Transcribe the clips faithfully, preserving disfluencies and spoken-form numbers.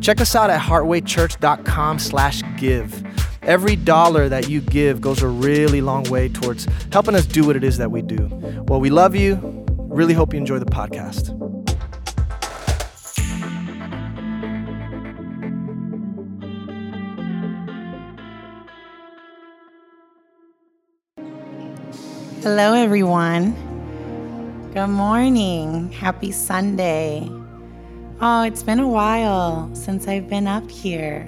check us out at heartway church dot com slash give. Every dollar that you give goes a really long way towards helping us do what it is that we do. Well, we love you. Really hope you enjoy the podcast. Hello, everyone. Good morning. Happy Sunday. Oh, it's been a while since I've been up here.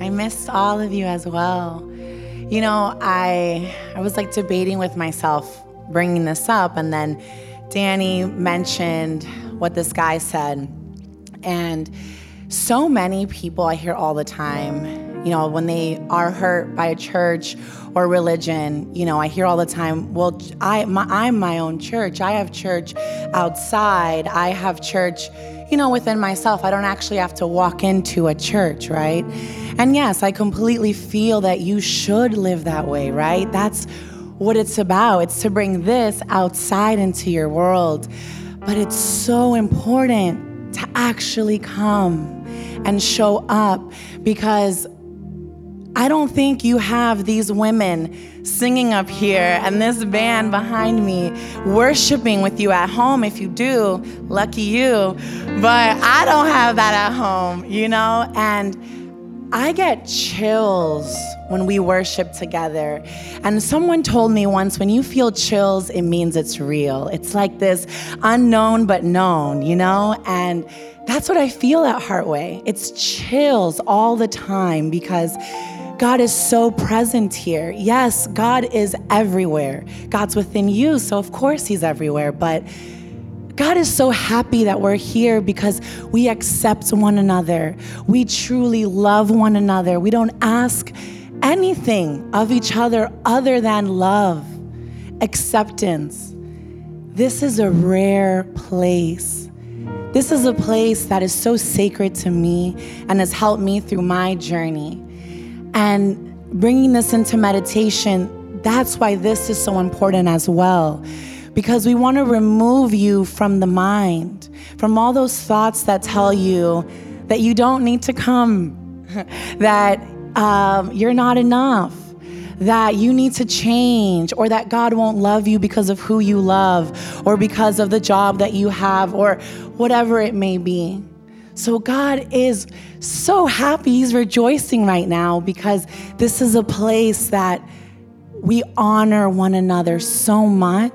I missed all of you as well. You know, I I was like debating with myself bringing this up, and then Danny mentioned what this guy said. And so many people I hear all the time, you know, when they are hurt by a church or religion, you know, I hear all the time, well, I, my, I'm my own church. I have church outside. I have church, you know, within myself. I don't actually have to walk into a church, right? And yes, I completely feel that you should live that way, right? That's what it's about. It's to bring this outside into your world. But it's so important to actually come and show up, because I don't think you have these women singing up here and this band behind me worshiping with you at home. If you do, lucky you. But I don't have that at home, you know? And I get chills when we worship together. And someone told me once, when you feel chills, it means it's real. It's like this unknown but known, you know? And that's what I feel at Heartway. It's chills all the time, because God is so present here. Yes, God is everywhere. God's within you, so of course he's everywhere. But God is so happy that we're here, because we accept one another. We truly love one another. We don't ask anything of each other other than love, acceptance. This is a rare place. This is a place that is so sacred to me and has helped me through my journey. And bringing this into meditation, that's why this is so important as well, because we want to remove you from the mind, from all those thoughts that tell you that you don't need to come, that um, you're not enough, that you need to change, or that God won't love you because of who you love, or because of the job that you have, or whatever it may be. So God is so happy. He's rejoicing right now, because this is a place that we honor one another so much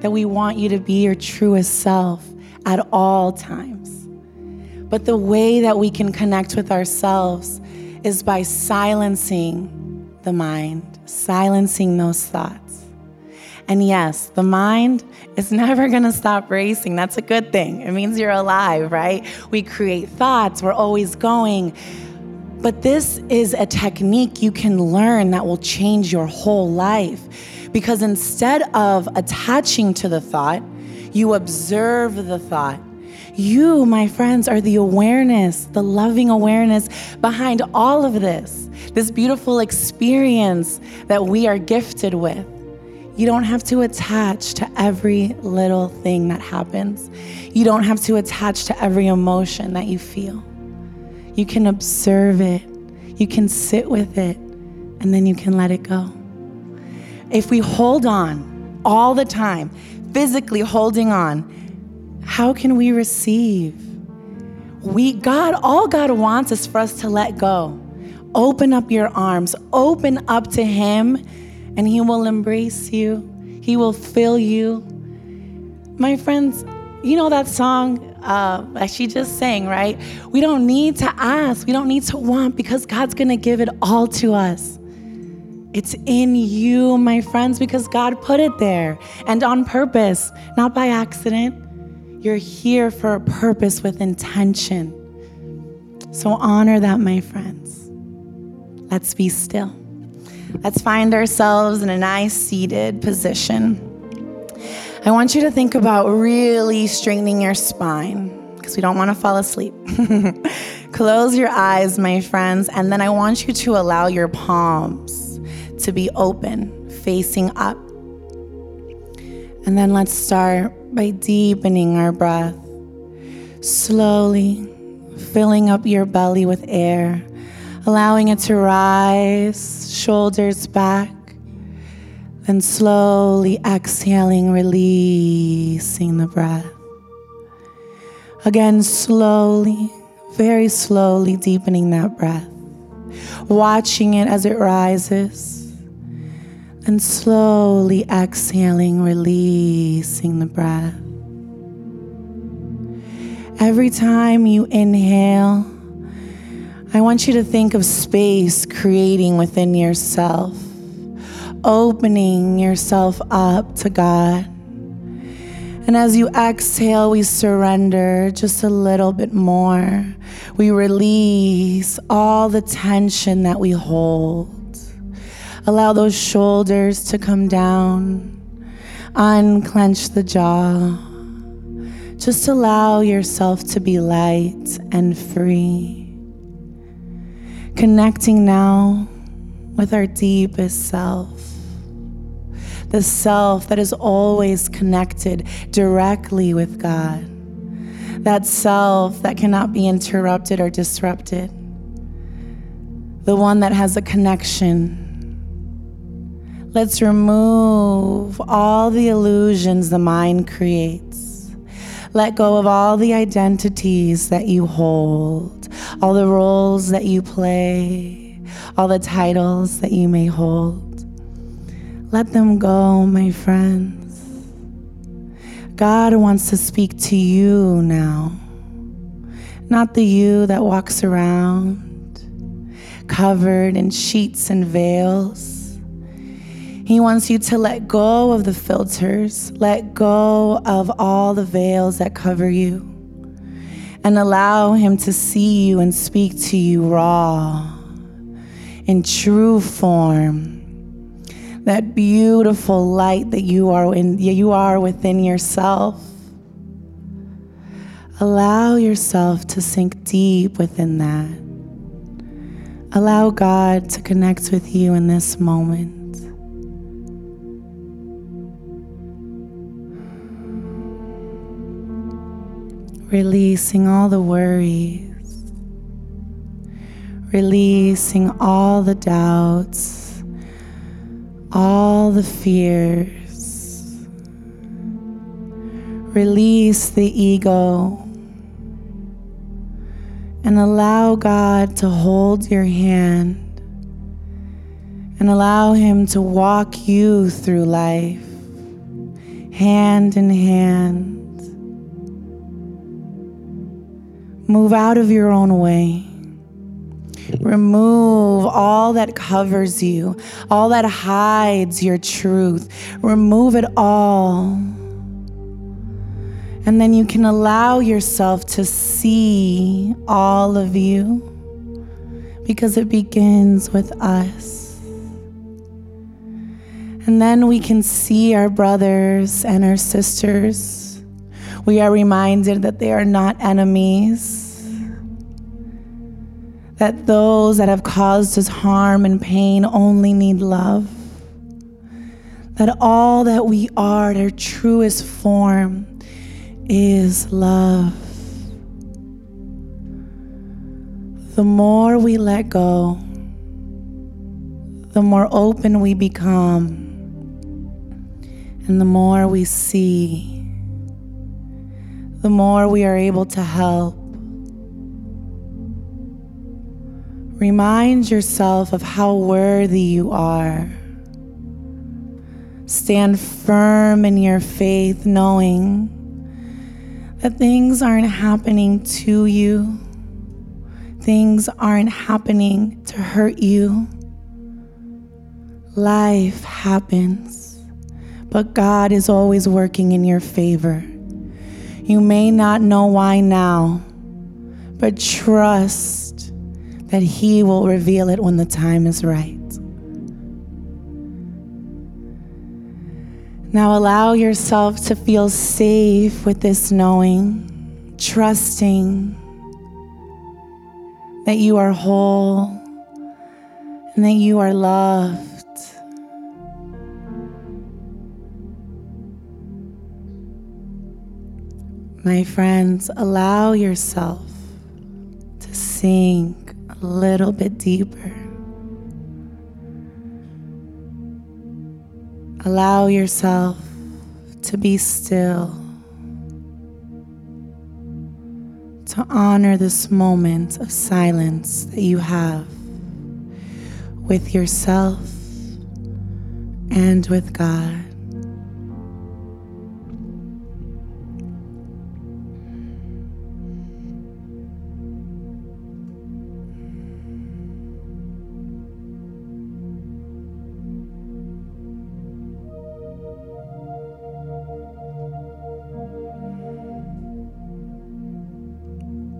that we want you to be your truest self at all times. But the way that we can connect with ourselves is by silencing the mind, silencing those thoughts. And yes, the mind is never gonna stop racing. That's a good thing. It means you're alive, right? We create thoughts, we're always going. But this is a technique you can learn that will change your whole life. Because instead of attaching to the thought, you observe the thought. You, my friends, are the awareness, the loving awareness behind all of this, this beautiful experience that we are gifted with. You don't have to attach to every little thing that happens. You don't have to attach to every emotion that you feel. You can observe it, you can sit with it, and then you can let it go. If we hold on all the time, physically holding on, how can we receive? We, God, all God wants is for us to let go. Open up your arms, open up to him, and he will embrace you. He will fill you. My friends, you know that song uh, that she just sang, right? We don't need to ask, we don't need to want, because God's gonna give it all to us. It's in you, my friends, because God put it there, and on purpose, not by accident. You're here for a purpose with intention. So honor that, my friends. Let's be still. Let's find ourselves in a nice seated position. I want you to think about really straightening your spine because we don't want to fall asleep. Close your eyes, my friends, and then I want you to allow your palms to be open, facing up. And then let's start by deepening our breath, slowly filling up your belly with air, allowing it to rise, shoulders back, then slowly exhaling, releasing the breath. Again, slowly, very slowly deepening that breath, watching it as it rises, and slowly exhaling, releasing the breath. Every time you inhale, I want you to think of space creating within yourself, opening yourself up to God. And as you exhale, we surrender just a little bit more. We release all the tension that we hold. Allow those shoulders to come down. Unclench the jaw. Just allow yourself to be light and free. Connecting now with our deepest self, the self that is always connected directly with God, that self that cannot be interrupted or disrupted, the one that has a connection. Let's remove all the illusions the mind creates. Let go of all the identities that you hold, all the roles that you play, all the titles that you may hold. Let them go, my friends. God wants to speak to you now, not the you that walks around covered in sheets and veils. He wants you to let go of the filters, let go of all the veils that cover you, and allow him to see you and speak to you raw, in true form. That beautiful light that you are in, you are within yourself. Allow yourself to sink deep within that. Allow God to connect with you in this moment. Releasing all the worries, releasing all the doubts, all the fears. Release the ego and allow God to hold your hand and allow him to walk you through life, hand in hand. Move out of your own way. Remove all that covers you, all that hides your truth. Remove it all. And then you can allow yourself to see all of you, because it begins with us. And then we can see our brothers and our sisters. We are reminded that they are not enemies, that those that have caused us harm and pain only need love, that all that we are at our truest form is love. The more we let go, the more open we become, and the more we see, the more we are able to help. Remind yourself of how worthy you are. Stand firm in your faith, knowing that things aren't happening to you. Things aren't happening to hurt you. Life happens, but God is always working in your favor. You may not know why now, but trust that He will reveal it when the time is right. Now allow yourself to feel safe with this knowing, trusting that you are whole and that you are loved. My friends, allow yourself to sink a little bit deeper. Allow yourself to be still, to honor this moment of silence that you have with yourself and with God.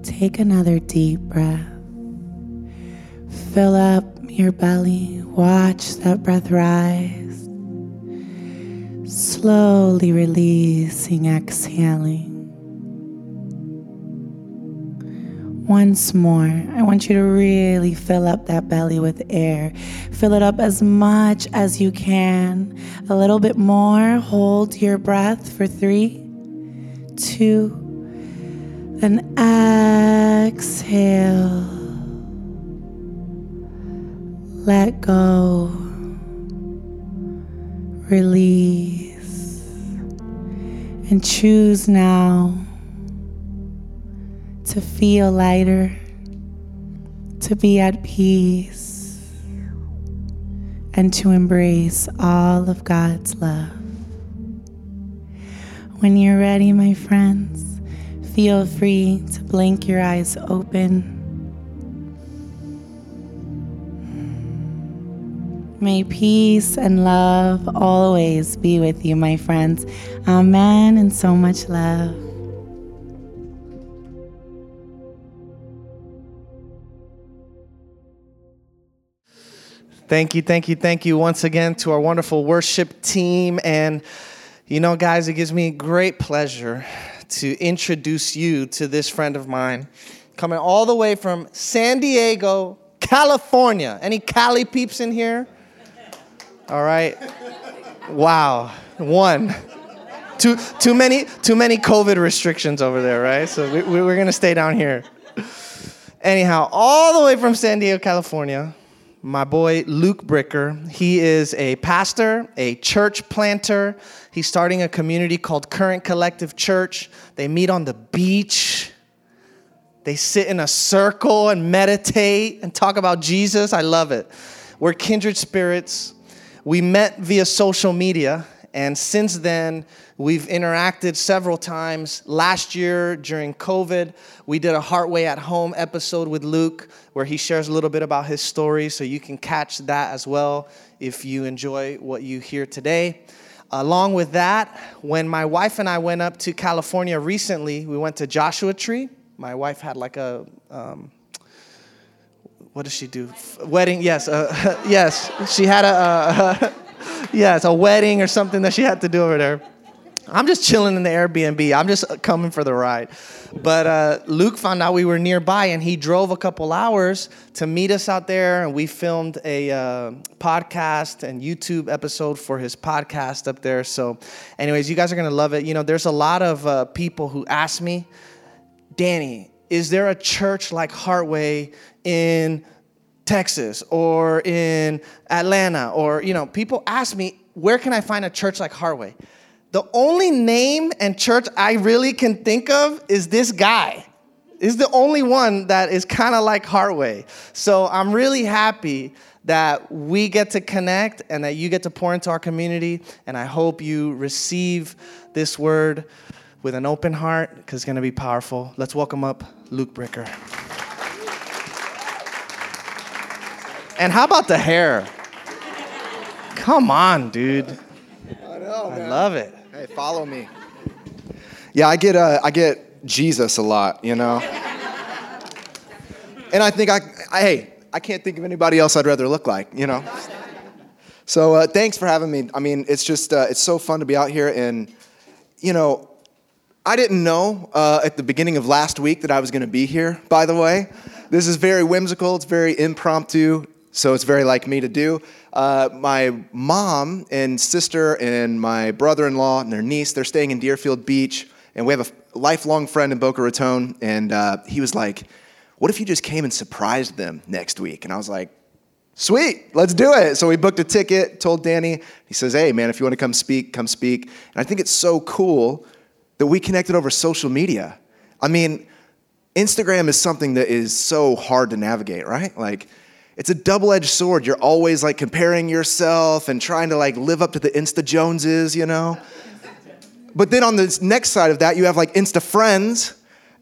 Take another deep breath. Fill up your belly. Watch that breath rise. Slowly releasing, exhaling. Once more, I want you to really fill up that belly with air. Fill it up as much as you can. A little bit more. Hold your breath for three, two, and exhale. Let go. Release. And choose now to feel lighter, to be at peace, and to embrace all of God's love. When you're ready, my friends, feel free to blink your eyes open. May peace and love always be with you, my friends. Amen, and so much love. Thank you, thank you, thank you once again to our wonderful worship team. And you know, guys, it gives me great pleasure to introduce you to this friend of mine, coming all the way from San Diego, California. Any Cali peeps in here? All right. Wow. One. Too too many too many COVID restrictions over there, right? So we, we, we're gonna stay down here. Anyhow, all the way from San Diego, California, my boy Luke Bricker. He is a pastor, a church planter. He's starting a community called Current Collective Church. They meet on the beach. They sit in a circle and meditate and talk about Jesus. I love it. We're kindred spirits. We met via social media, and since then, we've interacted several times. Last year, during COVID, we did a Heartway at Home episode with Luke, where he shares a little bit about his story, so you can catch that as well if you enjoy what you hear today. Along with that, when my wife and I went up to California recently, we went to Joshua Tree. My wife had like a, um, what does she do? Wedding, wedding yes. Uh, yes, she had a, uh, yes, a wedding or something that she had to do over there. I'm just chilling in the Airbnb. I'm just coming for the ride. But uh, Luke found out we were nearby, and he drove a couple hours to meet us out there, and we filmed a uh, podcast and YouTube episode for his podcast up there. So anyways, you guys are going to love it. You know, there's a lot of uh, people who ask me, Danny, is there a church like Heartway in Texas or in Atlanta? Or, you know, people ask me, where can I find a church like Heartway? The only name and church I really can think of is this guy. It's the only one that is kind of like Heartway. So I'm really happy that we get to connect and that you get to pour into our community. And I hope you receive this word with an open heart, because it's going to be powerful. Let's welcome up Luke Bricker. And how about the hair? Come on, dude. I know, man. I love it. Hey, follow me. Yeah, I get uh, I get Jesus a lot, you know. And I think, I, I hey, I can't think of anybody else I'd rather look like, you know? So uh, thanks for having me. I mean, it's just, uh, it's so fun to be out here. And, you know, I didn't know uh, at the beginning of last week that I was going to be here, by the way. This is very whimsical. It's very impromptu. So it's very like me to do. Uh, my mom and sister and my brother-in-law and their niece, they're staying in Deerfield Beach. And we have a lifelong friend in Boca Raton. And uh, he was like, what if you just came and surprised them next week? And I was like, sweet, let's do it. So we booked a ticket, told Danny. He says, hey, man, if you want to come speak, come speak. And I think it's so cool that we connected over social media. I mean, Instagram is something that is so hard to navigate, right? Like, it's a double-edged sword. You're always, like, comparing yourself and trying to, like, live up to the Insta-Joneses, you know? But then on the next side of that, you have, like, Insta-friends.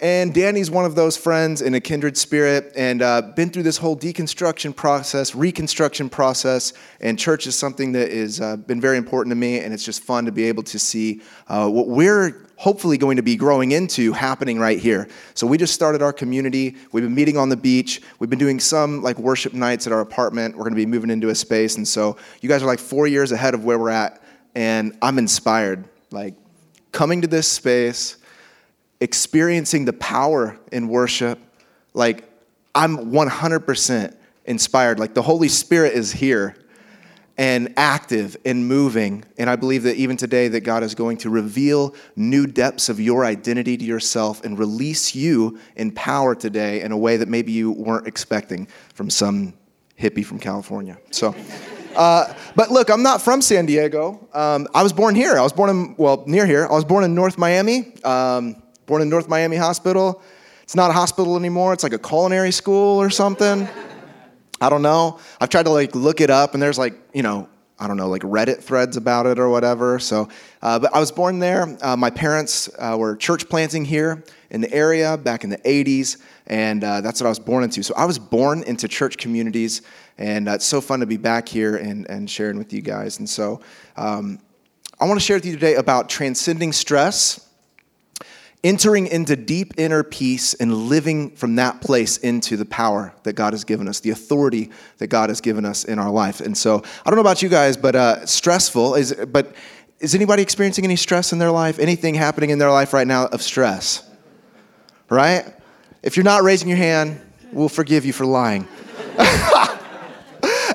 And Danny's one of those friends in a kindred spirit, and uh, been through this whole deconstruction process, reconstruction process, and church is something that has uh, been very important to me, and it's just fun to be able to see uh, what we're hopefully going to be growing into happening right here. So we just started our community. We've been meeting on the beach. We've been doing some like worship nights at our apartment. We're going to be moving into a space, and so you guys are like four years ahead of where we're at, and I'm inspired. Like coming to this space, experiencing the power in worship, like I'm one hundred percent inspired. Like the Holy Spirit is here and active and moving. And I believe that even today that God is going to reveal new depths of your identity to yourself and release you in power today in a way that maybe you weren't expecting from some hippie from California. So, uh, but look, I'm not from San Diego. Um, I was born here. I was born in, well, near here. I was born in North Miami. Um, Born in North Miami Hospital. It's not a hospital anymore. It's like a culinary school or something. I don't know. I've tried to like look it up, and there's like, you know, I don't know, like Reddit threads about it or whatever. So, uh, but I was born there. Uh, my parents uh, were church planting here in the area back in the eighties, and uh, that's what I was born into. So I was born into church communities, and uh, it's so fun to be back here and, and sharing with you guys. And so um, I want to share with you today about transcending stress, entering into deep inner peace and living from that place into the power that God has given us, the authority that God has given us in our life. And so I don't know about you guys, but uh, stressful is, but is anybody experiencing any stress in their life? Anything happening in their life right now of stress, right? If you're not raising your hand, we'll forgive you for lying.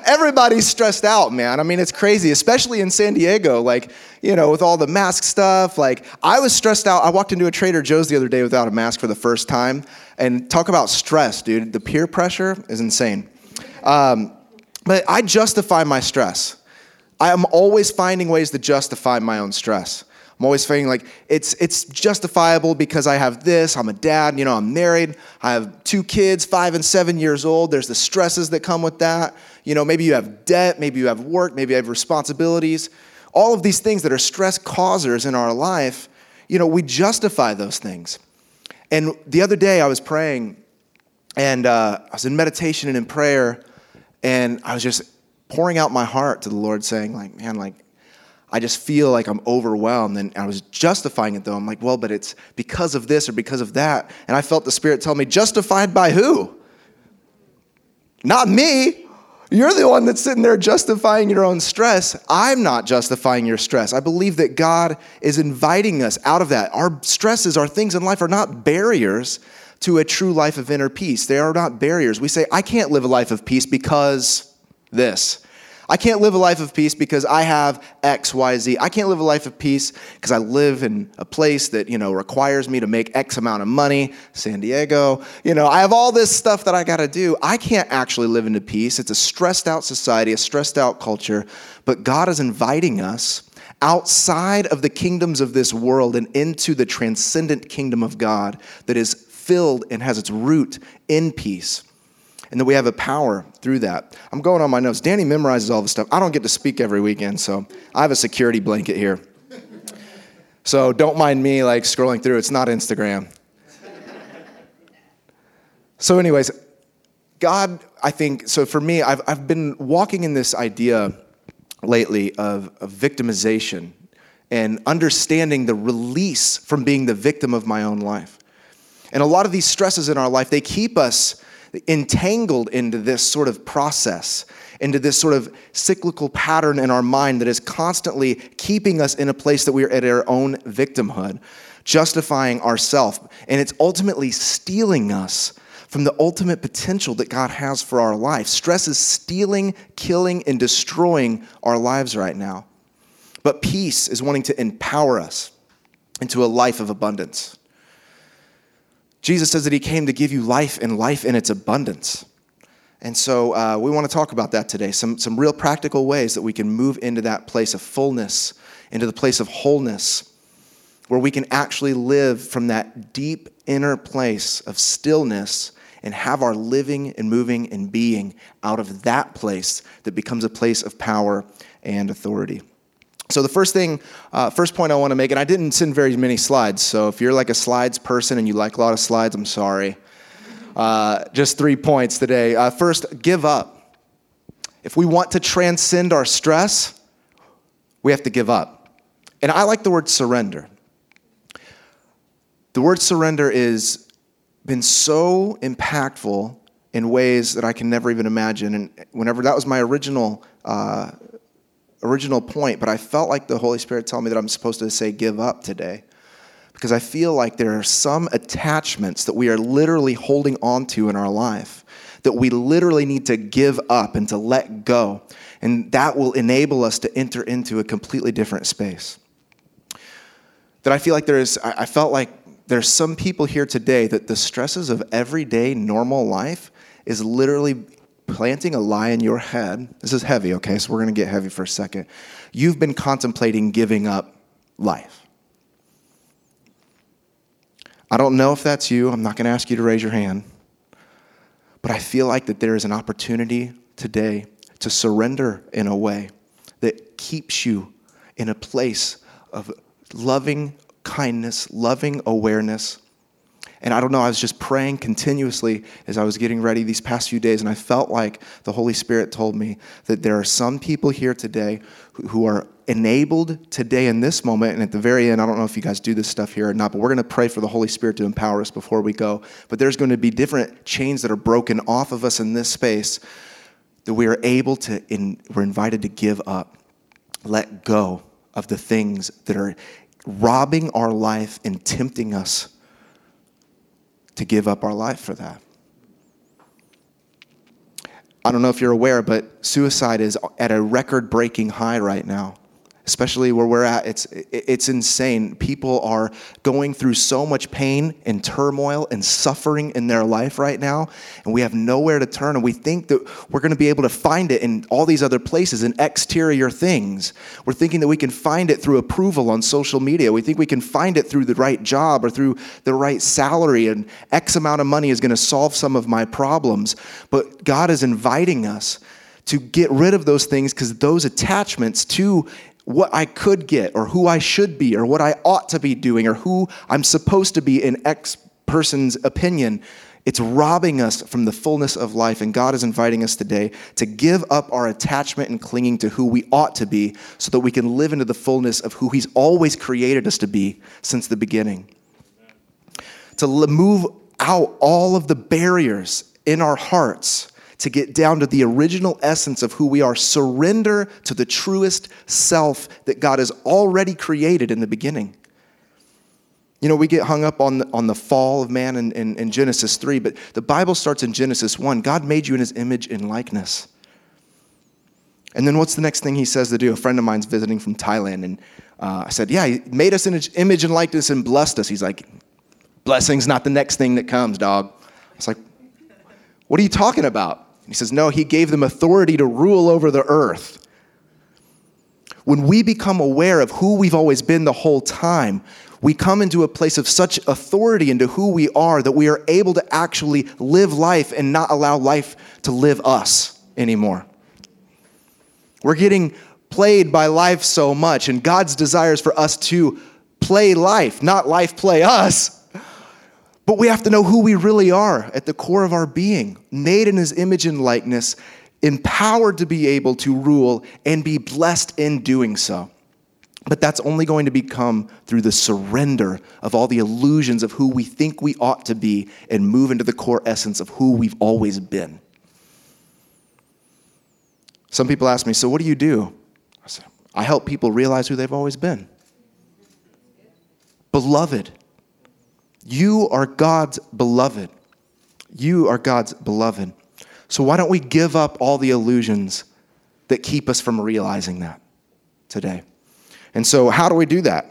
Everybody's stressed out, man. I mean, it's crazy, especially in San Diego, like, you know, with all the mask stuff. Like, I was stressed out. I walked into a Trader Joe's the other day without a mask for the first time. And talk about stress, dude. The peer pressure is insane. Um, but I justify my stress. I am always finding ways to justify my own stress. I'm always feeling like it's it's justifiable because I have this, I'm a dad, you know, I'm married, I have two kids, five and seven years old, there's the stresses that come with that. You know, maybe you have debt, maybe you have work, maybe you have responsibilities. All of these things that are stress causers in our life, you know, we justify those things. And the other day I was praying, and uh, I was in meditation and in prayer, and I was just pouring out my heart to the Lord saying like, man, like, I just feel like I'm overwhelmed, and I was justifying it, though. I'm like, well, but it's because of this or because of that, and I felt the Spirit tell me, justified by who? Not me. You're the one that's sitting there justifying your own stress. I'm not justifying your stress. I believe that God is inviting us out of that. Our stresses, our things in life are not barriers to a true life of inner peace. They are not barriers. We say, I can't live a life of peace because this. I can't live a life of peace because I have X, Y, Z. I can't live a life of peace because I live in a place that, you know, requires me to make X amount of money, San Diego. You know, I have all this stuff that I got to do. I can't actually live into peace. It's a stressed out society, a stressed out culture. But God is inviting us outside of the kingdoms of this world and into the transcendent kingdom of God that is filled and has its root in peace, and that we have a power through that. I'm going on my notes. Danny memorizes all this stuff. I don't get to speak every weekend, so I have a security blanket here. So don't mind me, like, scrolling through. It's not Instagram. So anyways, God, I think, so for me, I've I've been walking in this idea lately of, of victimization and understanding the release from being the victim of my own life. And a lot of these stresses in our life, they keep us entangled into this sort of process, into this sort of cyclical pattern in our mind that is constantly keeping us in a place that we are at our own victimhood, justifying ourselves. And it's ultimately stealing us from the ultimate potential that God has for our life. Stress is stealing, killing, and destroying our lives right now. But peace is wanting to empower us into a life of abundance. Jesus says that he came to give you life and life in its abundance. And so uh, we want to talk about that today, some, some real practical ways that we can move into that place of fullness, into the place of wholeness, where we can actually live from that deep inner place of stillness and have our living and moving and being out of that place that becomes a place of power and authority. So the first thing, uh, first point I want to make, and I didn't send very many slides, so if you're like a slides person and you like a lot of slides, I'm sorry. Uh, just three points today. Uh, first, give up. If we want to transcend our stress, we have to give up. And I like the word surrender. The word surrender has been so impactful in ways that I can never even imagine. And whenever that was my original uh, original point, but I felt like the Holy Spirit told me that I'm supposed to say give up today, because I feel like there are some attachments that we are literally holding on to in our life that we literally need to give up and to let go. And that will enable us to enter into a completely different space. That I feel like there is, I felt like there's some people here today that the stresses of everyday normal life is literally planting a lie in your head. This is heavy, okay? So we're going to get heavy for a second. You've been contemplating giving up life. I don't know if that's you. I'm not going to ask you to raise your hand. But I feel like that there is an opportunity today to surrender in a way that keeps you in a place of loving kindness, loving awareness. And I don't know, I was just praying continuously as I was getting ready these past few days, and I felt like the Holy Spirit told me that there are some people here today who are enabled today in this moment, and at the very end, I don't know if you guys do this stuff here or not, but we're going to pray for the Holy Spirit to empower us before we go. But there's going to be different chains that are broken off of us in this space that we are able to, in, we're invited to give up, let go of the things that are robbing our life and tempting us to give up our life for that. I don't know if you're aware, but suicide is at a record-breaking high right now, especially where we're at. It's it's insane. People are going through so much pain and turmoil and suffering in their life right now, and we have nowhere to turn, and we think that we're going to be able to find it in all these other places and exterior things. We're thinking that we can find it through approval on social media. We think we can find it through the right job or through the right salary, and X amount of money is going to solve some of my problems. But God is inviting us to get rid of those things, because those attachments to what I could get or who I should be or what I ought to be doing or who I'm supposed to be in X person's opinion, it's robbing us from the fullness of life. And God is inviting us today to give up our attachment and clinging to who we ought to be so that we can live into the fullness of who he's always created us to be since the beginning. To move out all of the barriers in our hearts to get down to the original essence of who we are, surrender to the truest self that God has already created in the beginning. You know, we get hung up on the, on the fall of man in, in, in Genesis three, but the Bible starts in Genesis one. God made you in his image and likeness. And then what's the next thing he says to do? A friend of mine's visiting from Thailand, and uh, I said, yeah, he made us in his image and likeness and blessed us. He's like, blessing's not the next thing that comes, dog. I was like, what are you talking about? He says, no, he gave them authority to rule over the earth. When we become aware of who we've always been the whole time, we come into a place of such authority into who we are that we are able to actually live life and not allow life to live us anymore. We're getting played by life so much, and God's desires for us to play life, not life play us. But we have to know who we really are at the core of our being, made in his image and likeness, empowered to be able to rule and be blessed in doing so. But that's only going to become through the surrender of all the illusions of who we think we ought to be and move into the core essence of who we've always been. Some people ask me, so what do you do? I say, I help people realize who they've always been. Beloved. You are God's beloved. You are God's beloved. So why don't we give up all the illusions that keep us from realizing that today? And so how do we do that?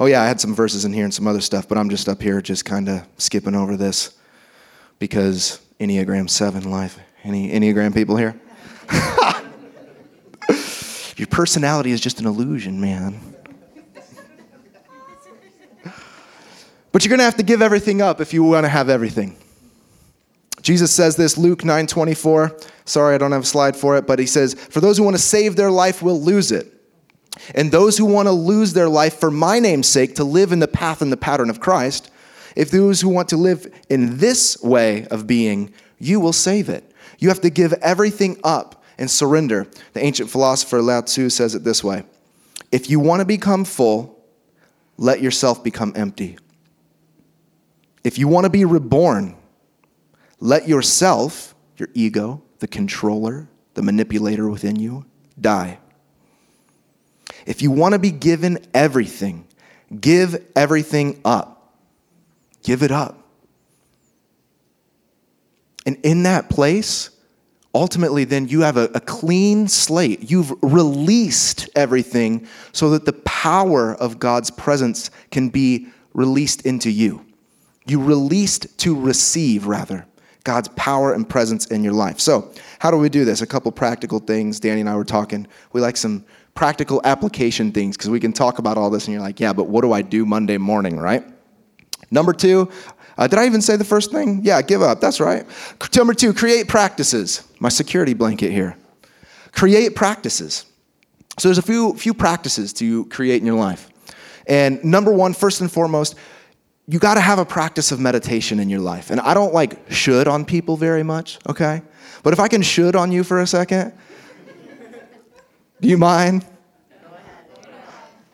Oh, yeah, I had some verses in here and some other stuff, but I'm just up here just kind of skipping over this because Enneagram seven life. Any Enneagram people here? Your personality is just an illusion, man. But you're going to have to give everything up if you want to have everything. Jesus says this, Luke nine twenty-four. Sorry, I don't have a slide for it, but he says, for those who want to save their life will lose it. And those who want to lose their life for my name's sake to live in the path and the pattern of Christ, if those who want to live in this way of being, you will save it. You have to give everything up and surrender. The ancient philosopher Lao Tzu says it this way. If you want to become full, let yourself become empty. If you want to be reborn, let yourself, your ego, the controller, the manipulator within you, die. If you want to be given everything, give everything up. Give it up. And in that place, ultimately, then you have a, a clean slate. You've released everything so that the power of God's presence can be released into you. You released to receive, rather, God's power and presence in your life. So how do we do this? A couple practical things. Danny and I were talking. We like some practical application things, because we can talk about all this and you're like, yeah, but what do I do Monday morning, right? Number two, uh, did I even say the first thing? Yeah, give up, that's right. Number two, create practices. My security blanket here. Create practices. So there's a few, few practices to create in your life. And number one, first and foremost, you got to have a practice of meditation in your life. And I don't like should on people very much, okay? But if I can should on you for a second, do you mind?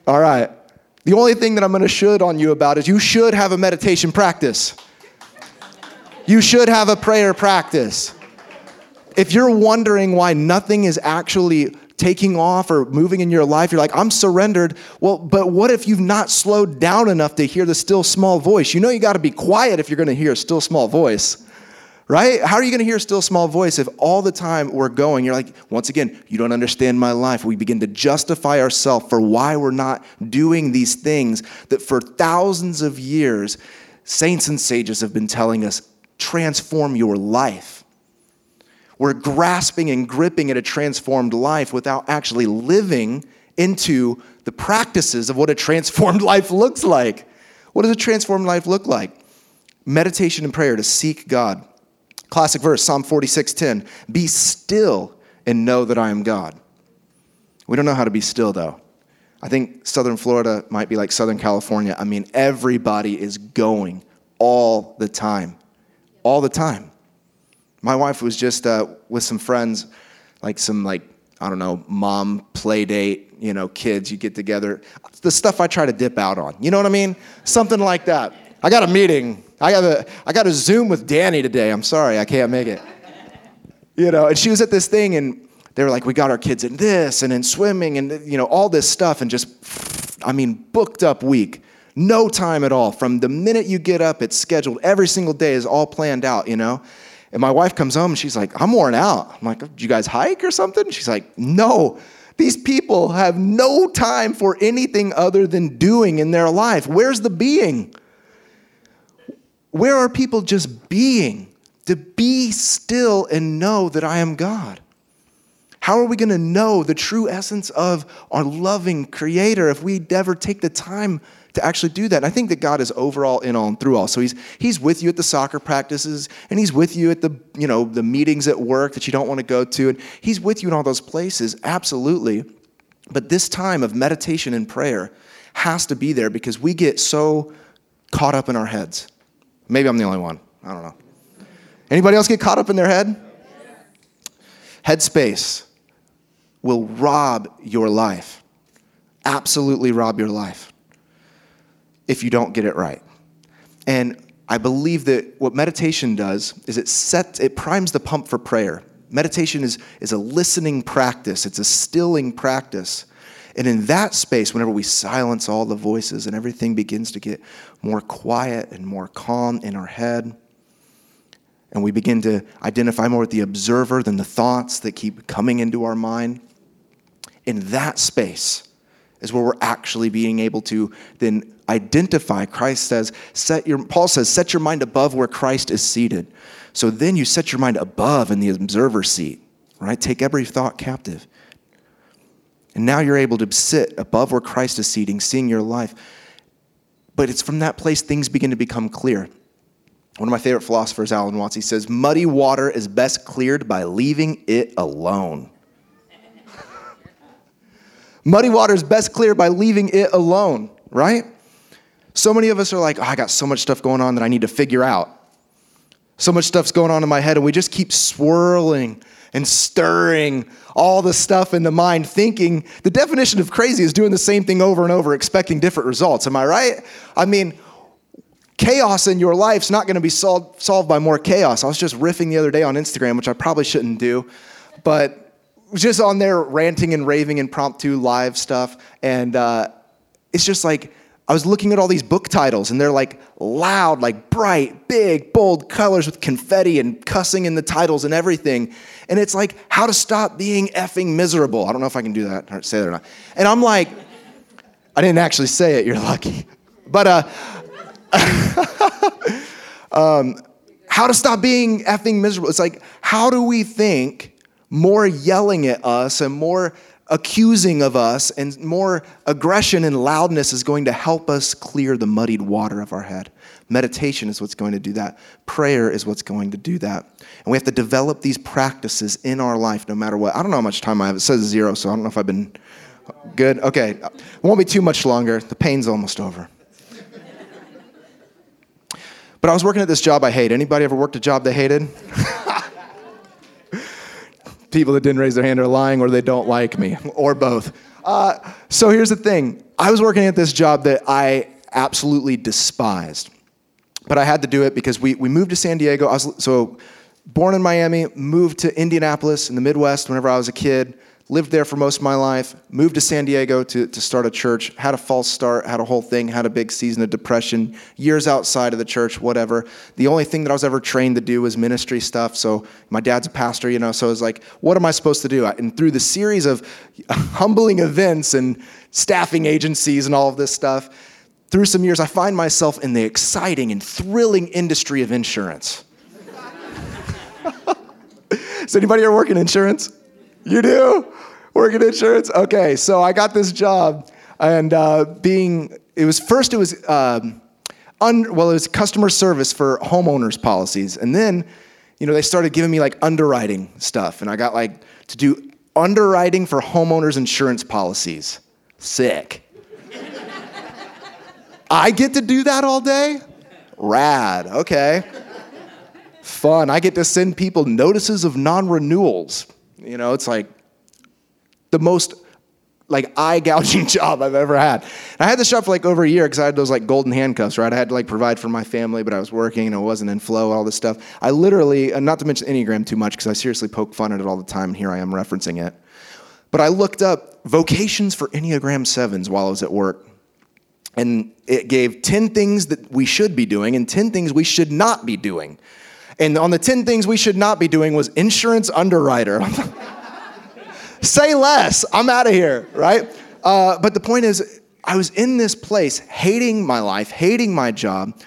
All right. The only thing that I'm going to should on you about is you should have a meditation practice. You should have a prayer practice. If you're wondering why nothing is actually taking off or moving in your life, you're like, I'm surrendered. Well, but what if you've not slowed down enough to hear the still small voice? You know you got to be quiet if you're going to hear a still small voice. Right? How are you going to hear a still small voice if all the time we're going, you're like, once again, you don't understand my life. We begin to justify ourselves for why we're not doing these things that for thousands of years, saints and sages have been telling us, transform your life. We're grasping and gripping at a transformed life without actually living into the practices of what a transformed life looks like. What does a transformed life look like? Meditation and prayer to seek God. Classic verse, Psalm forty-six ten, be still and know that I am God. We don't know how to be still, though. I think Southern Florida might be like Southern California. I mean, everybody is going all the time, all the time. My wife was just uh, with some friends, like some, like, I don't know, mom play date, you know, kids, you get together. The stuff I try to dip out on, you know what I mean? Something like that. I got a meeting. I got a I got a Zoom with Danny today. I'm sorry, I can't make it. You know, and she was at this thing, and they were like, we got our kids in this and in swimming and, you know, all this stuff, and just, I mean, booked up week. No time at all. From the minute you get up, it's scheduled. Every single day is all planned out, you know. And my wife comes home, and she's like, I'm worn out. I'm like, did you guys hike or something? She's like, no. These people have no time for anything other than doing in their life. Where's the being? Where are people just being, to be still and know that I am God? How are we going to know the true essence of our loving Creator if we never take the time to actually do that? And I think that God is overall, in all, and through all. So he's he's with you at the soccer practices, and he's with you at the, you know, the meetings at work that you don't want to go to, and he's with you in all those places, absolutely. But this time of meditation and prayer has to be there because we get so caught up in our heads. Maybe I'm the only one. I don't know. Anybody else get caught up in their head? Headspace will rob your life. absolutely rob your life if you don't get it right. And I believe that what meditation does is it sets, it primes the pump for prayer. Meditation is, is a listening practice. It's a stilling practice. And in that space, whenever we silence all the voices and everything begins to get more quiet and more calm in our head, and we begin to identify more with the observer than the thoughts that keep coming into our mind, in that space is where we're actually being able to then identify. Christ says, set your, Paul says, set your mind above where Christ is seated. So then you set your mind above in the observer seat, right? Take every thought captive. And now you're able to sit above where Christ is seating, seeing your life. But it's from that place things begin to become clear. One of my favorite philosophers, Alan Watts, he says, muddy water is best cleared by leaving it alone. Muddy water is best cleared by leaving it alone, right? So many of us are like, oh, I got so much stuff going on that I need to figure out. So much stuff's going on in my head, and we just keep swirling and stirring all the stuff in the mind, thinking the definition of crazy is doing the same thing over and over, expecting different results. Am I right? I mean, chaos in your life's not going to be solved solved by more chaos. I was just riffing the other day on Instagram, which I probably shouldn't do, but just on there ranting and raving impromptu live stuff. And uh, it's just like, I was looking at all these book titles, and they're like loud, like bright, big, bold colors with confetti and cussing in the titles and everything. And it's like, how to stop being effing miserable. I don't know if I can do that or say that or not. And I'm like, I didn't actually say it. You're lucky. But uh, um, how to stop being effing miserable. It's like, how do we think more yelling at us and more accusing of us and more aggression and loudness is going to help us clear the muddied water of our head? Meditation is what's going to do that. Prayer is what's going to do that. And we have to develop these practices in our life no matter what. I don't know how much time I have. It says zero, so I don't know if I've been good. Okay, it won't be too much longer. The pain's almost over. But I was working at this job I hate. Anybody ever worked a job they hated? People that didn't raise their hand are lying, or they don't like me, or both. Uh, so here's the thing. I was working at this job that I absolutely despised, but I had to do it because we we moved to San Diego. I was, so born in Miami, moved to Indianapolis in the Midwest whenever I was a kid, lived there for most of my life, moved to San Diego to, to start a church, had a false start, had a whole thing, had a big season of depression, years outside of the church, whatever. The only thing that I was ever trained to do was ministry stuff. So my dad's a pastor, you know, so it was like, what am I supposed to do? And through the series of humbling events and staffing agencies and all of this stuff, through some years, I find myself in the exciting and thrilling industry of insurance. Does anybody ever work in insurance? You do? Work in insurance? Okay, so I got this job, and uh, being, it was first, it was, um, un, well, it was customer service for homeowners policies. And then, you know, they started giving me like underwriting stuff, and I got like to do underwriting for homeowners insurance policies. Sick. I get to do that all day? Rad, okay. Fun. I get to send people notices of non-renewals. You know, it's like the most like eye-gouging job I've ever had. And I had this job for like over a year because I had those like golden handcuffs, right? I had to like provide for my family, but I was working and I wasn't in flow, all this stuff. I literally, and not to mention Enneagram too much because I seriously poke fun at it all the time, and here I am referencing it. But I looked up vocations for Enneagram sevens while I was at work. And it gave ten things that we should be doing and ten things we should not be doing. And on the ten things we should not be doing was insurance underwriter. Say less. I'm out of here, right? Uh, but the point is, I was in this place hating my life, hating my job.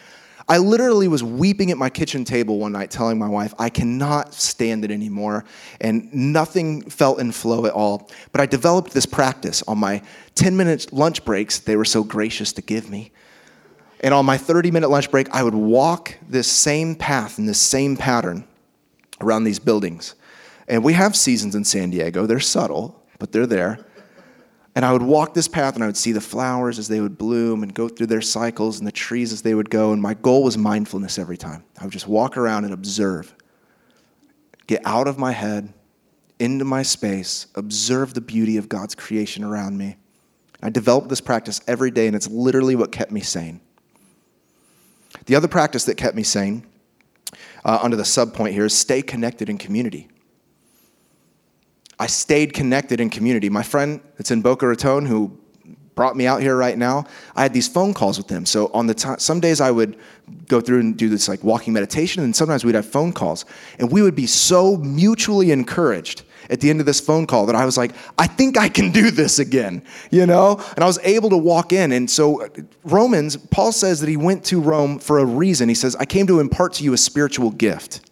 I literally was weeping at my kitchen table one night telling my wife, I cannot stand it anymore. And nothing felt in flow at all. But I developed this practice on my ten-minute lunch breaks they were so gracious to give me. And on my thirty-minute lunch break, I would walk this same path in this same pattern around these buildings. And we have seasons in San Diego. They're subtle, but they're there. And I would walk this path, and I would see the flowers as they would bloom and go through their cycles and the trees as they would go. And my goal was mindfulness every time. I would just walk around and observe, get out of my head, into my space, observe the beauty of God's creation around me. I developed this practice every day, and it's literally what kept me sane. The other practice that kept me sane, uh, under the sub point here, is stay connected in community. I stayed connected in community. My friend that's in Boca Raton who brought me out here right now, I had these phone calls with him. So on the t- some days I would go through and do this like walking meditation, and sometimes we'd have phone calls. And we would be so mutually encouraged at the end of this phone call that I was like, I think I can do this again, you know? And I was able to walk in. And so Romans, Paul says that he went to Rome for a reason. He says, I came to impart to you a spiritual gift.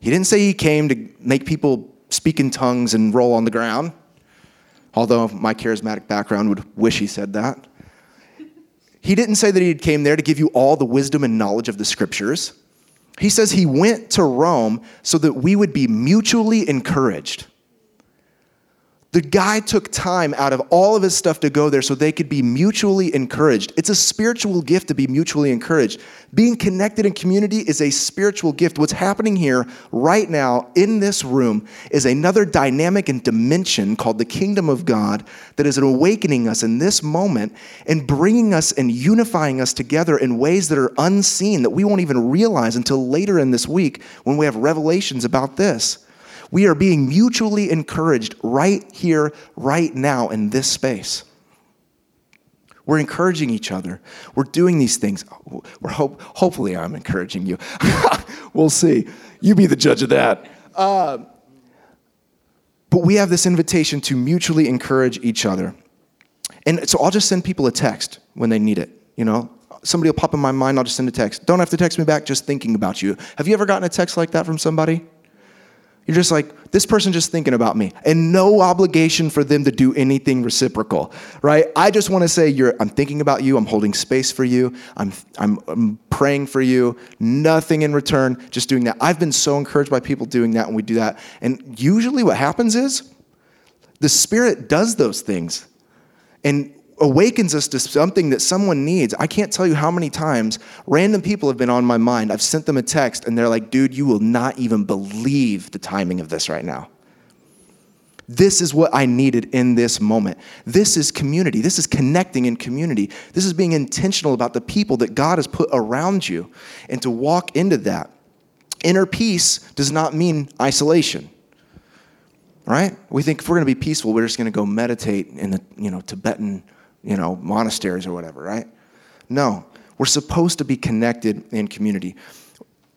He didn't say he came to make people speak in tongues and roll on the ground, although my charismatic background would wish he said that. He didn't say that he came there to give you all the wisdom and knowledge of the scriptures. He says he went to Rome so that we would be mutually encouraged. The guy took time out of all of his stuff to go there so they could be mutually encouraged. It's a spiritual gift to be mutually encouraged. Being connected in community is a spiritual gift. What's happening here right now in this room is another dynamic and dimension called the kingdom of God that is awakening us in this moment and bringing us and unifying us together in ways that are unseen, that we won't even realize until later in this week when we have revelations about this. We are being mutually encouraged right here, right now, in this space. We're encouraging each other. We're doing these things. We're hope, hopefully, I'm encouraging you. We'll see. You be the judge of that. Uh, but we have this invitation to mutually encourage each other. And so I'll just send people a text when they need it, you know? Somebody will pop in my mind, I'll just send a text. Don't have to text me back, just thinking about you. Have you ever gotten a text like that from somebody? You're just like, this person just thinking about me, and no obligation for them to do anything reciprocal, right? I just want to say, you're, I'm thinking about you. I'm holding space for you. I'm, I'm I'm praying for you. Nothing in return, just doing that. I've been so encouraged by people doing that when we do that. And usually what happens is the Spirit does those things and awakens us to something that someone needs. I can't tell you how many times random people have been on my mind. I've sent them a text and they're like, dude, you will not even believe the timing of this right now. This is what I needed in this moment. This is community. This is connecting in community. This is being intentional about the people that God has put around you and to walk into that. Inner peace does not mean isolation. Right? We think if we're going to be peaceful, we're just going to go meditate in the, you know, Tibetan you know, monasteries or whatever, right? No, we're supposed to be connected in community.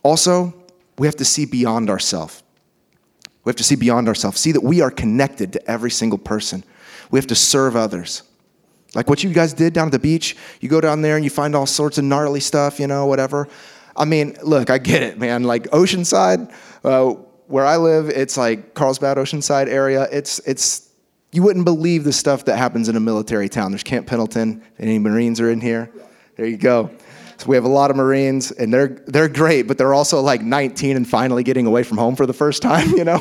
Also, we have to see beyond ourselves. We have to see beyond ourselves, see that we are connected to every single person. We have to serve others. Like what you guys did down at the beach, you go down there and you find all sorts of gnarly stuff, you know, whatever. I mean, look, I get it, man. Like Oceanside, uh, where I live, it's like Carlsbad, Oceanside area. It's, it's, You wouldn't believe the stuff that happens in a military town. There's Camp Pendleton. Any Marines are in here? There you go. So we have a lot of Marines, and they're they're great, but they're also like nineteen and finally getting away from home for the first time, you know?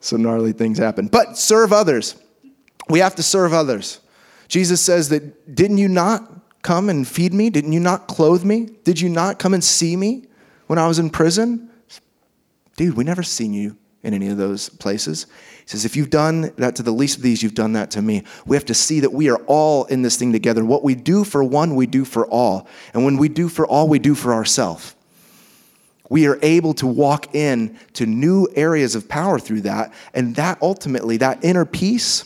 So gnarly things happen. But serve others. We have to serve others. Jesus says that, didn't you not come and feed me? Didn't you not clothe me? Did you not come and see me when I was in prison? Dude, we never seen you in any of those places. He says, if you've done that to the least of these, you've done that to me. We have to see that we are all in this thing together. What we do for one, we do for all. And when we do for all, we do for ourselves. We are able to walk in to new areas of power through that. And that ultimately, that inner peace,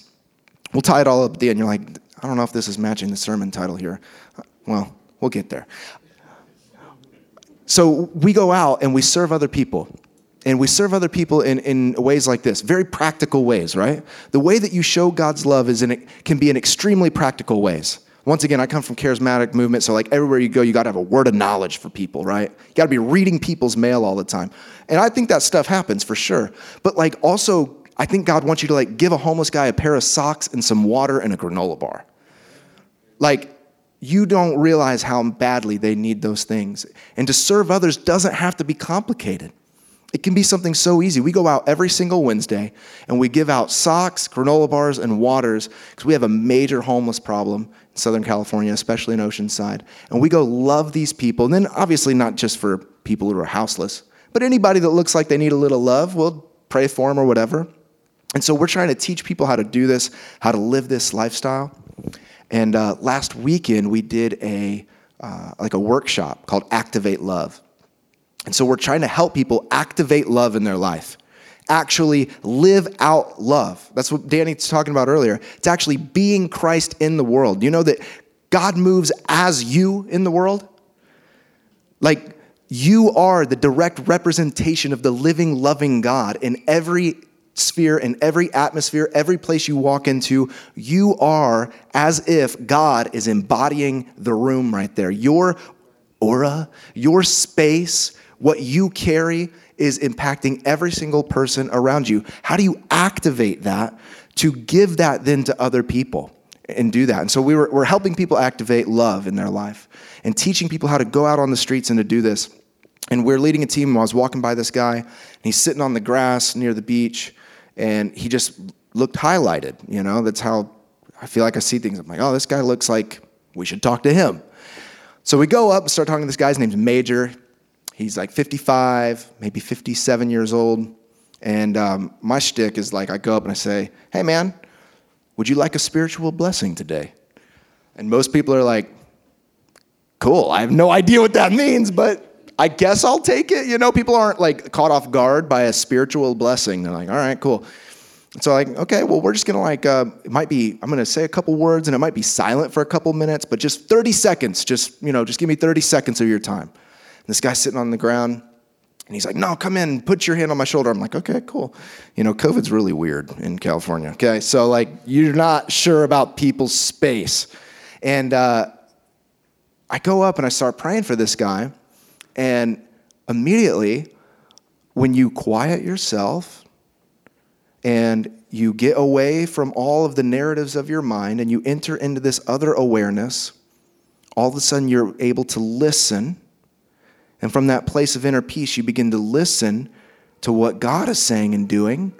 we'll tie it all up at the end. You're like, I don't know if this is matching the sermon title here. Well, we'll get there. So we go out and we serve other people. And we serve other people in, in ways like this, very practical ways, right? The way that you show God's love is in it can be in extremely practical ways. Once again, I come from charismatic movement, so like everywhere you go, you got to have a word of knowledge for people, right? You got to be reading people's mail all the time. And I think that stuff happens for sure. But like also, I think God wants you to like give a homeless guy a pair of socks and some water and a granola bar. Like, you don't realize how badly they need those things. And to serve others doesn't have to be complicated. It can be something so easy. We go out every single Wednesday and we give out socks, granola bars, and waters because we have a major homeless problem in Southern California, especially in Oceanside. And we go love these people. And then obviously not just for people who are houseless, but anybody that looks like they need a little love, we'll pray for them or whatever. And so we're trying to teach people how to do this, how to live this lifestyle. And uh, last weekend we did a uh, like a workshop called Activate Love. And so we're trying to help people activate love in their life, actually live out love. That's what Danny's talking about earlier. It's actually being Christ in the world. You know that God moves as you in the world? Like you are the direct representation of the living, loving God in every sphere, in every atmosphere, every place you walk into. You are as if God is embodying the room right there. Your aura, your space, what you carry is impacting every single person around you. How do you activate that to give that then to other people and do that? And so we were, we're helping people activate love in their life and teaching people how to go out on the streets and to do this. And we're leading a team. I was walking by this guy, and he's sitting on the grass near the beach, and he just looked highlighted. You know, that's how I feel like I see things. I'm like, oh, this guy looks like we should talk to him. So we go up and start talking to this guy. His name's Major. He's like fifty-five, maybe fifty-seven years old. And um, my shtick is like, I go up and I say, hey, man, would you like a spiritual blessing today? And most people are like, cool, I have no idea what that means, but I guess I'll take it. You know, people aren't like caught off guard by a spiritual blessing. They're like, all right, cool. And so like, okay, well, we're just going to like, uh, it might be, I'm going to say a couple words and it might be silent for a couple minutes, but just thirty seconds, just, you know, just give me thirty seconds of your time. This guy's sitting on the ground, and he's like, no, come in, put your hand on my shoulder. I'm like, okay, cool. You know, COVID's really weird in California, okay? So, like, you're not sure about people's space. And uh, I go up, and I start praying for this guy, and immediately, when you quiet yourself and you get away from all of the narratives of your mind and you enter into this other awareness, all of a sudden, you're able to listen. And from that place of inner peace, you begin to listen to what God is saying and doing.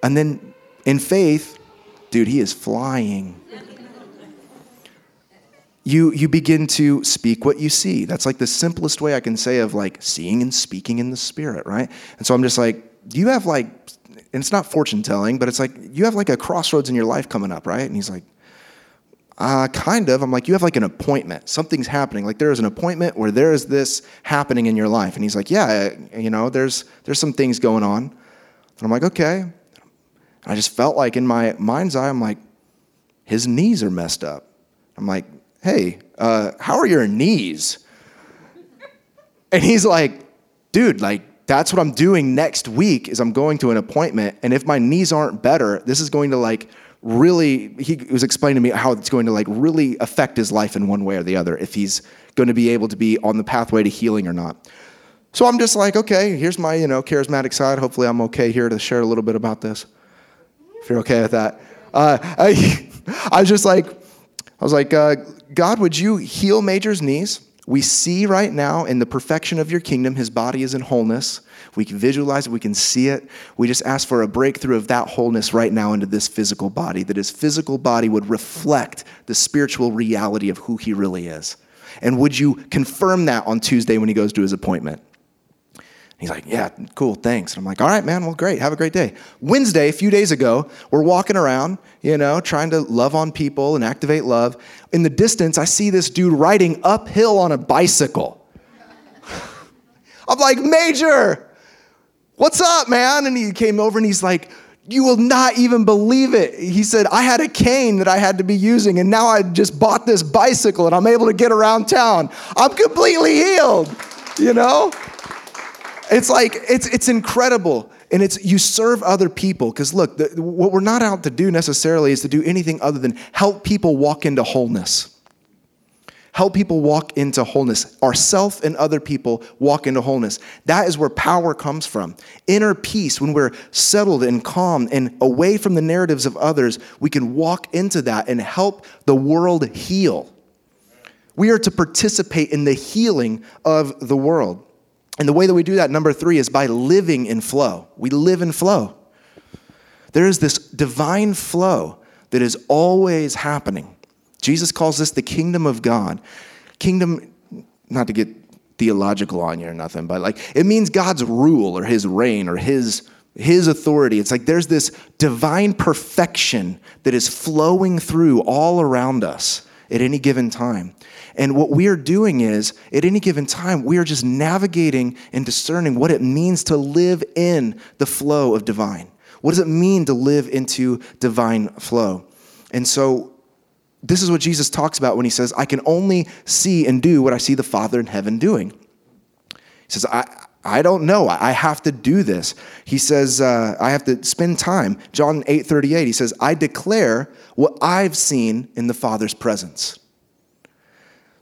And then in faith, dude, he is flying. you you begin to speak what you see. That's like the simplest way I can say of like seeing and speaking in the spirit, right? And so I'm just like, you have like, and it's not fortune telling, but it's like, you have like a crossroads in your life coming up, right? And he's like, Uh, kind of. I'm like, you have like an appointment. Something's happening. Like there is an appointment where there is this happening in your life. And he's like, yeah, you know, there's there's some things going on. And I'm like, okay. And I just felt like in my mind's eye, I'm like, his knees are messed up. I'm like, hey, uh, how are your knees? And he's like, dude, like, that's what I'm doing next week is I'm going to an appointment. And if my knees aren't better, this is going to like really, he was explaining to me how it's going to like really affect his life in one way or the other, if he's going to be able to be on the pathway to healing or not. So I'm just like, okay, here's my, you know, charismatic side. Hopefully I'm okay here to share a little bit about this, if you're okay with that. Uh, I, I was just like, I was like, uh, God, would you heal Major's knees? We see right now in the perfection of your kingdom, his body is in wholeness. We can visualize it. We can see it. We just ask for a breakthrough of that wholeness right now into this physical body, that his physical body would reflect the spiritual reality of who he really is. And would you confirm that on Tuesday when he goes to his appointment? He's like, yeah, cool, thanks. And I'm like, all right, man, well, great. Have a great day. Wednesday, a few days ago, we're walking around, you know, trying to love on people and activate love. In the distance, I see this dude riding uphill on a bicycle. I'm like, Major, what's up, man? And he came over and he's like, you will not even believe it. He said, I had a cane that I had to be using, and now I just bought this bicycle, and I'm able to get around town. I'm completely healed, you know? It's like, it's it's incredible. And it's you serve other people. Because look, the, what we're not out to do necessarily is to do anything other than help people walk into wholeness. Help people walk into wholeness. Ourself and other people walk into wholeness. That is where power comes from. Inner peace, when we're settled and calm and away from the narratives of others, we can walk into that and help the world heal. We are to participate in the healing of the world. And the way that we do that, number three, is by living in flow. We live in flow. There is this divine flow that is always happening. Jesus calls this the kingdom of God. Kingdom, not to get theological on you or nothing, but like it means God's rule or his reign or his his authority. It's like there's this divine perfection that is flowing through all around us at any given time. And what we are doing is, at any given time, we are just navigating and discerning what it means to live in the flow of divine. What does it mean to live into divine flow? And so this is what Jesus talks about when he says, I can only see and do what I see the Father in heaven doing. He says, I I don't know. I have to do this. He says, uh, I have to spend time. John eight thirty-eight, he says, I declare what I've seen in the Father's presence.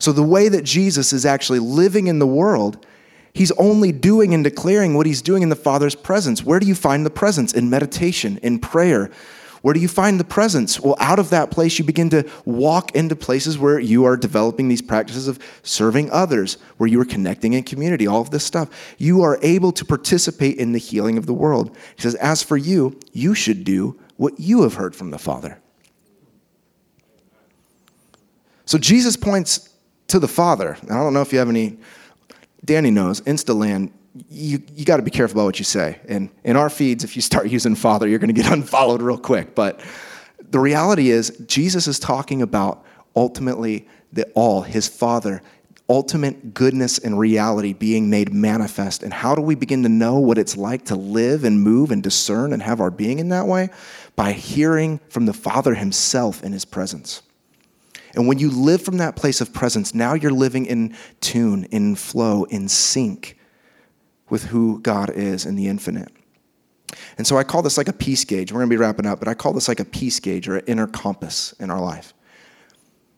So the way that Jesus is actually living in the world, he's only doing and declaring what he's doing in the Father's presence. Where do you find the presence? In meditation, in prayer. Where do you find the presence? Well, out of that place, you begin to walk into places where you are developing these practices of serving others, where you are connecting in community, all of this stuff. You are able to participate in the healing of the world. He says, as for you, you should do what you have heard from the Father. So Jesus points to the Father. And I don't know if you have any, Danny knows, Instaland. You you got to be careful about what you say. And in our feeds, if you start using Father, you're going to get unfollowed real quick. But the reality is, Jesus is talking about ultimately the all, his Father, ultimate goodness and reality being made manifest. And how do we begin to know what it's like to live and move and discern and have our being in that way? By hearing from the Father himself in his presence. And when you live from that place of presence, now you're living in tune, in flow, in sync with who God is in the infinite. And so I call this like a peace gauge. We're going to be wrapping up, but I call this like a peace gauge or an inner compass in our life.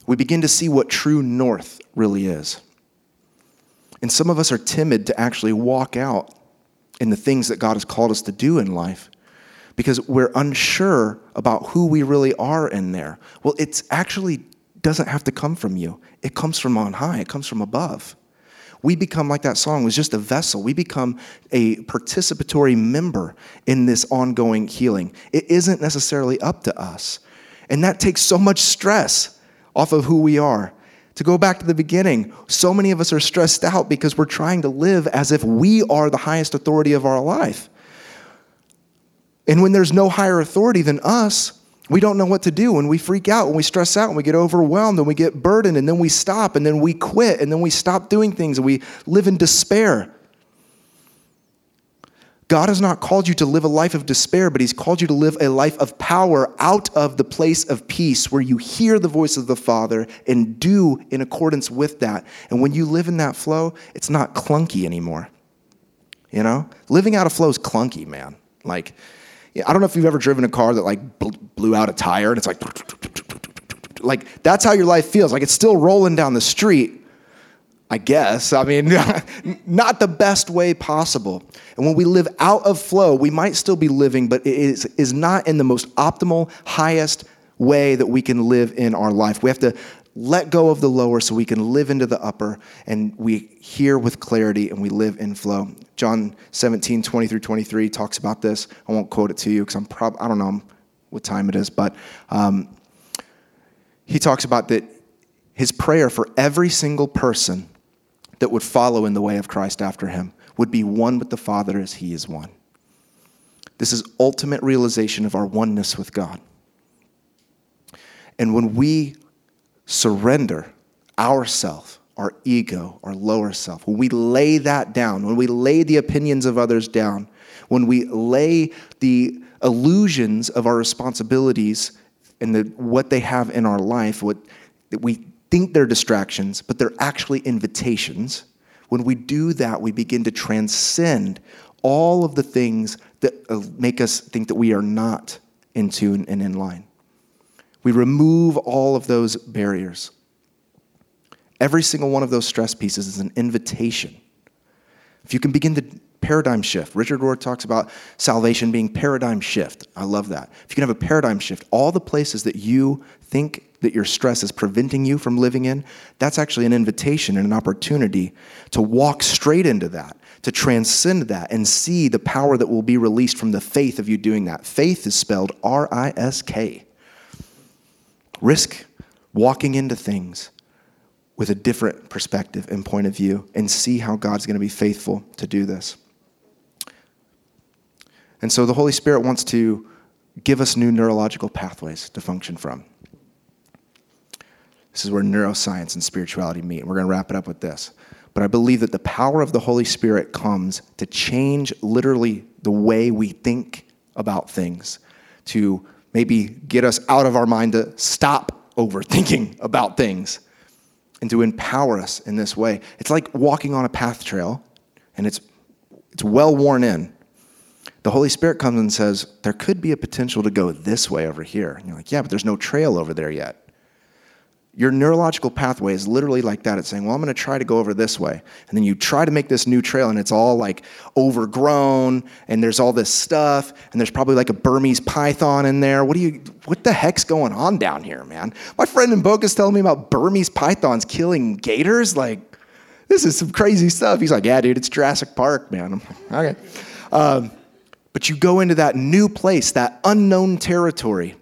We begin to see what true north really is. And some of us are timid to actually walk out in the things that God has called us to do in life because we're unsure about who we really are in there. Well, it's actually doesn't have to come from you. It comes from on high. It comes from above. We become, like that song was just a vessel, we become a participatory member in this ongoing healing. It isn't necessarily up to us. And that takes so much stress off of who we are. To go back to the beginning, so many of us are stressed out because we're trying to live as if we are the highest authority of our life. And when there's no higher authority than us, we don't know what to do when we freak out, when we stress out, when we get overwhelmed, and we get burdened, and then we stop, and then we quit, and then we stop doing things, and we live in despair. God has not called you to live a life of despair, but he's called you to live a life of power out of the place of peace where you hear the voice of the Father and do in accordance with that. And when you live in that flow, it's not clunky anymore. You know? Living out of flow is clunky, man. Like, I don't know if you've ever driven a car that like blew out a tire and it's like, like that's how your life feels. Like it's still rolling down the street, I guess. I mean, not the best way possible. And when we live out of flow, we might still be living, but it is, is not in the most optimal, highest way that we can live in our life. We have to let go of the lower so we can live into the upper, and we hear with clarity and we live in flow. John seventeen, twenty through twenty-three talks about this. I won't quote it to you because I'm probably, I don't know what time it is, but um, he talks about that his prayer for every single person that would follow in the way of Christ after him would be one with the Father as he is one. This is ultimate realization of our oneness with God. And when we surrender ourself, our ego, our lower self, when we lay that down, when we lay the opinions of others down, when we lay the illusions of our responsibilities and the, what they have in our life, what that we think they're distractions, but they're actually invitations. When we do that, we begin to transcend all of the things that make us think that we are not in tune and in line. We remove all of those barriers. Every single one of those stress pieces is an invitation. If you can begin to paradigm shift, Richard Rohr talks about salvation being paradigm shift. I love that. If you can have a paradigm shift, all the places that you think that your stress is preventing you from living in, that's actually an invitation and an opportunity to walk straight into that, to transcend that and see the power that will be released from the faith of you doing that. Faith is spelled R I S K. Risk walking into things with a different perspective and point of view and see how God's going to be faithful to do this. And so the Holy Spirit wants to give us new neurological pathways to function from. This is where neuroscience and spirituality meet. And we're going to wrap it up with this. But I believe that the power of the Holy Spirit comes to change literally the way we think about things, to maybe get us out of our mind to stop overthinking about things and to empower us in this way. It's like walking on a path trail, and it's it's well worn in. The Holy Spirit comes and says, there could be a potential to go this way over here. And you're like, yeah, but there's no trail over there yet. Your neurological pathway is literally like that. It's saying, well, I'm going to try to go over this way. And then you try to make this new trail, and it's all like overgrown, and there's all this stuff, and there's probably like a Burmese python in there. What do you, what the heck's going on down here, man? My friend in Boca's telling me about Burmese pythons killing gators. Like, this is some crazy stuff. He's like, yeah, dude, it's Jurassic Park, man. I'm like, okay. Um, but you go into that new place, that unknown territory,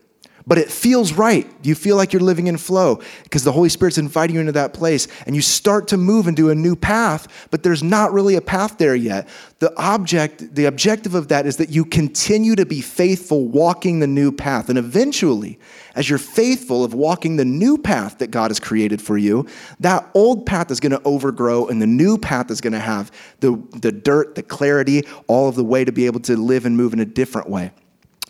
but it feels right. You feel like you're living in flow because the Holy Spirit's inviting you into that place, and you start to move into a new path, but there's not really a path there yet. The object, the objective of that is that you continue to be faithful walking the new path. And eventually, as you're faithful of walking the new path that God has created for you, that old path is going to overgrow, and the new path is going to have the, the dirt, the clarity, all of the way to be able to live and move in a different way.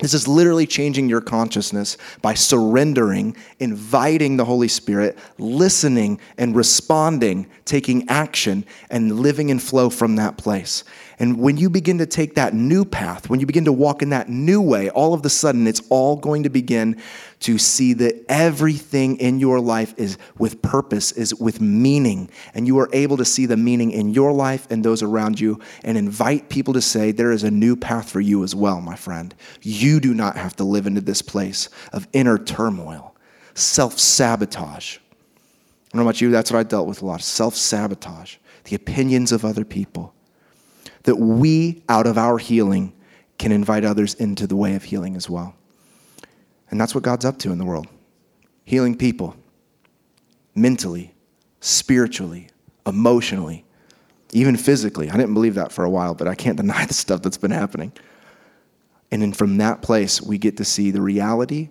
This is literally changing your consciousness by surrendering, inviting the Holy Spirit, listening and responding, taking action, and living in flow from that place. And when you begin to take that new path, when you begin to walk in that new way, all of a sudden it's all going to begin to see that everything in your life is with purpose, is with meaning. And you are able to see the meaning in your life and those around you, and invite people to say, there is a new path for you as well, my friend. You do not have to live into this place of inner turmoil, self-sabotage. I don't know about you, that's what I dealt with a lot, self-sabotage, the opinions of other people. That we, out of our healing, can invite others into the way of healing as well. And that's what God's up to in the world. Healing people. Mentally, spiritually, emotionally, even physically. I didn't believe that for a while, but I can't deny the stuff that's been happening. And then from that place, we get to see the reality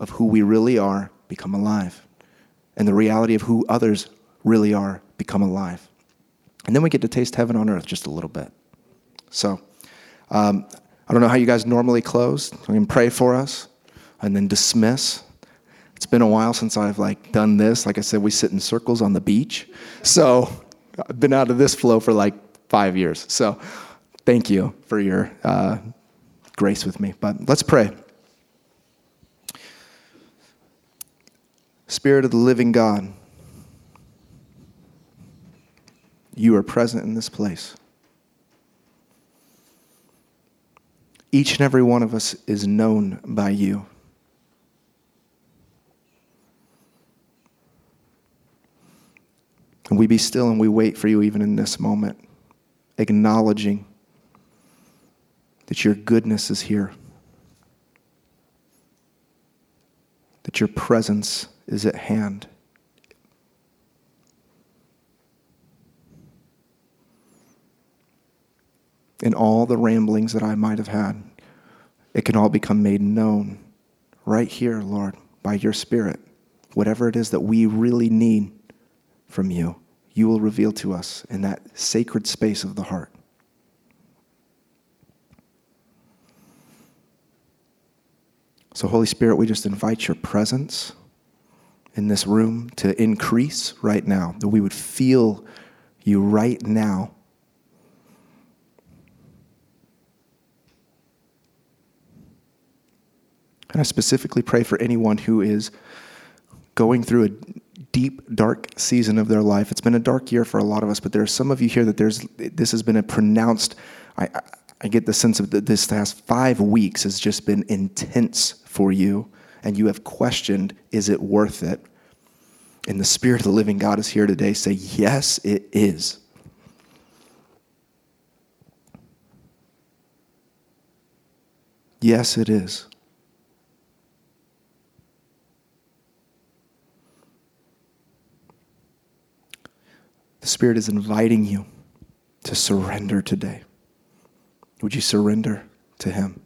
of who we really are become alive. And the reality of who others really are become alive. And then we get to taste heaven on earth just a little bit. So, um, I don't know how you guys normally close. I mean, pray for us. And then dismiss. It's been a while since I've like done this. Like I said, we sit in circles on the beach. So I've been out of this flow for like five years. So thank you for your uh, grace with me. But let's pray. Spirit of the living God, you are present in this place. Each and every one of us is known by you. And we be still and we wait for you even in this moment, acknowledging that your goodness is here, that your presence is at hand. In all the ramblings that I might have had, it can all become made known right here, Lord, by your Spirit, whatever it is that we really need from you. You will reveal to us in that sacred space of the heart. So Holy Spirit, we just invite your presence in this room to increase right now, that we would feel you right now. And I specifically pray for anyone who is going through a deep, dark season of their life. It's been a dark year for a lot of us, but there are some of you here that there's, this has been a pronounced, I, I, I get the sense of that this last five weeks has just been intense for you, and you have questioned, is it worth it? And the Spirit of the living God is here today. Say, yes, it is. Yes, it is. The Spirit is inviting you to surrender today. Would you surrender to him.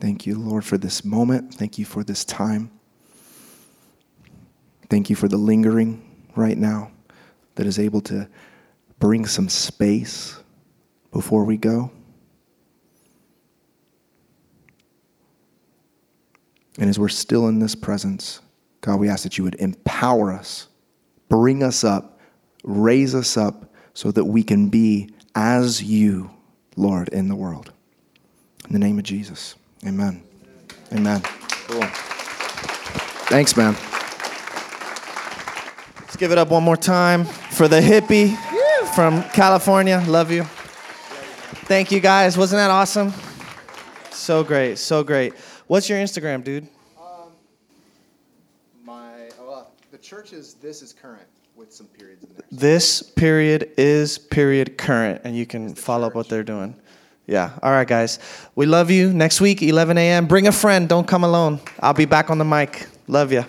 Thank you, Lord, for this moment. Thank you for this time. Thank you for the lingering right now that is able to bring some space before we go. And as we're still in this presence, God, we ask that you would empower us, bring us up, raise us up so that we can be as you, Lord, in the world. In the name of Jesus, amen. Amen. Amen. Cool. Thanks, man. Let's give it up one more time for the hippie from California. Love you. Thank you, guys. Wasn't that awesome? So great, so great. What's your Instagram, dude? Um, my well, the church is this is current with some periods in there. This period is period current, and you can follow up what they're doing. Yeah. All right, guys. We love you. Next week, eleven a.m. Bring a friend. Don't come alone. I'll be back on the mic. Love you.